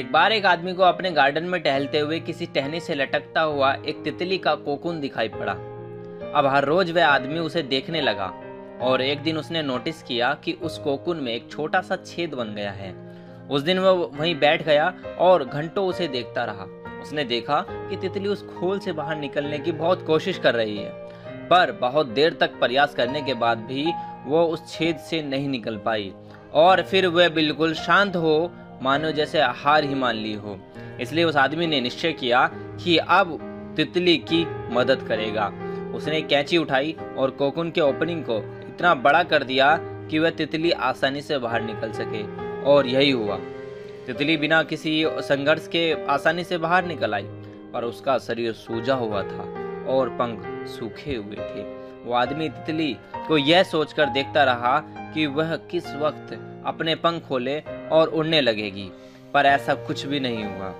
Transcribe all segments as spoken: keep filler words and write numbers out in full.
एक बार एक आदमी को अपने गार्डन में टहलते हुए किसी टहनी से लटकता हुआ एक तितली का कोकून दिखाई पड़ा। अब हर रोज वह आदमी उसे देखने लगा और एक दिन उसने नोटिस किया कि उस कोकून में एक छोटा सा छेद बन गया है। उस दिन वह वहीं बैठ गया और घंटों उसे देखता रहा। उसने देखा कि तितली उस खोल से बाहर निकलने की बहुत कोशिश कर रही है, पर बहुत देर तक प्रयास करने के बाद भी वो उस छेद से नहीं निकल पाई और फिर वह बिल्कुल शांत हो मानो जैसे हार ही मान ली हो। इसलिए उस आदमी ने निश्चय किया कि अब तितली की मदद करेगा। उसने कैंची उठाई और कोकून के ओपनिंग को इतना बड़ा कर दिया कि वह तितली आसानी से बाहर निकल सके, और यही हुआ। तितली बिना किसी संघर्ष के आसानी से बाहर निकल आई, पर उसका शरीर सूजा हुआ था और पंख सूखे हुए थे। वो आदमी तितली को यह सोचकर देखता रहा कि वह किस वक्त अपने पंख खोले और उड़ने लगेगी, पर ऐसा कुछ भी नहीं हुआ।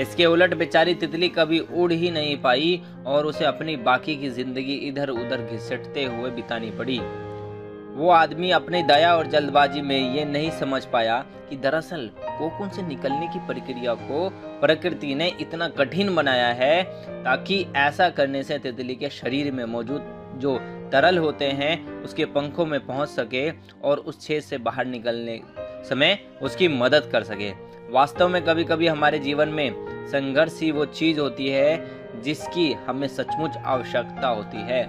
इसके उलट बेचारी तितली कभी उड़ ही नहीं पाई और उसे अपनी बाकी की जिंदगी इधर उधर घिसटते हुए बितानी पड़ी। वो आदमी अपनी दया और जल्दबाजी में ये नहीं समझ पाया कि दरअसल कोकून से निकलने की प्रक्रिया को प्रकृति ने इतना कठिन बनाया है ताकि ऐसा करने से तितली के शरीर में मौजूद जो तरल होते हैं उसके पंखों में पहुंच सके और उस छेद से बाहर निकलने समय उसकी मदद कर सके। वास्तव में कभी कभी हमारे जीवन में संघर्ष ही वो चीज होती है जिसकी हमें सचमुच आवश्यकता होती है।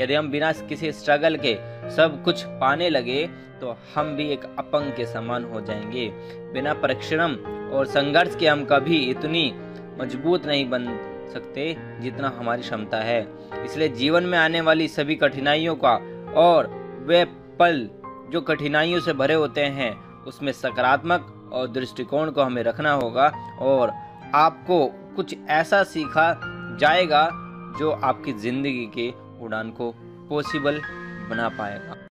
यदि हम बिना किसी स्ट्रगल के सब कुछ पाने लगे तो हम भी एक अपंग के समान हो जाएंगे। बिना परिश्रम और संघर्ष के हम कभी इतनी मजबूत नहीं बन सकते जितना हमारी क्षमता है। इसलिए जीवन में आने वाली सभी कठिनाइयों का और वे पल जो कठिनाइयों से भरे होते हैं उसमें सकारात्मक और दृष्टिकोण को हमें रखना होगा, और आपको कुछ ऐसा सीखा जाएगा जो आपकी ज़िंदगी के उड़ान को पॉसिबल बना पाएगा।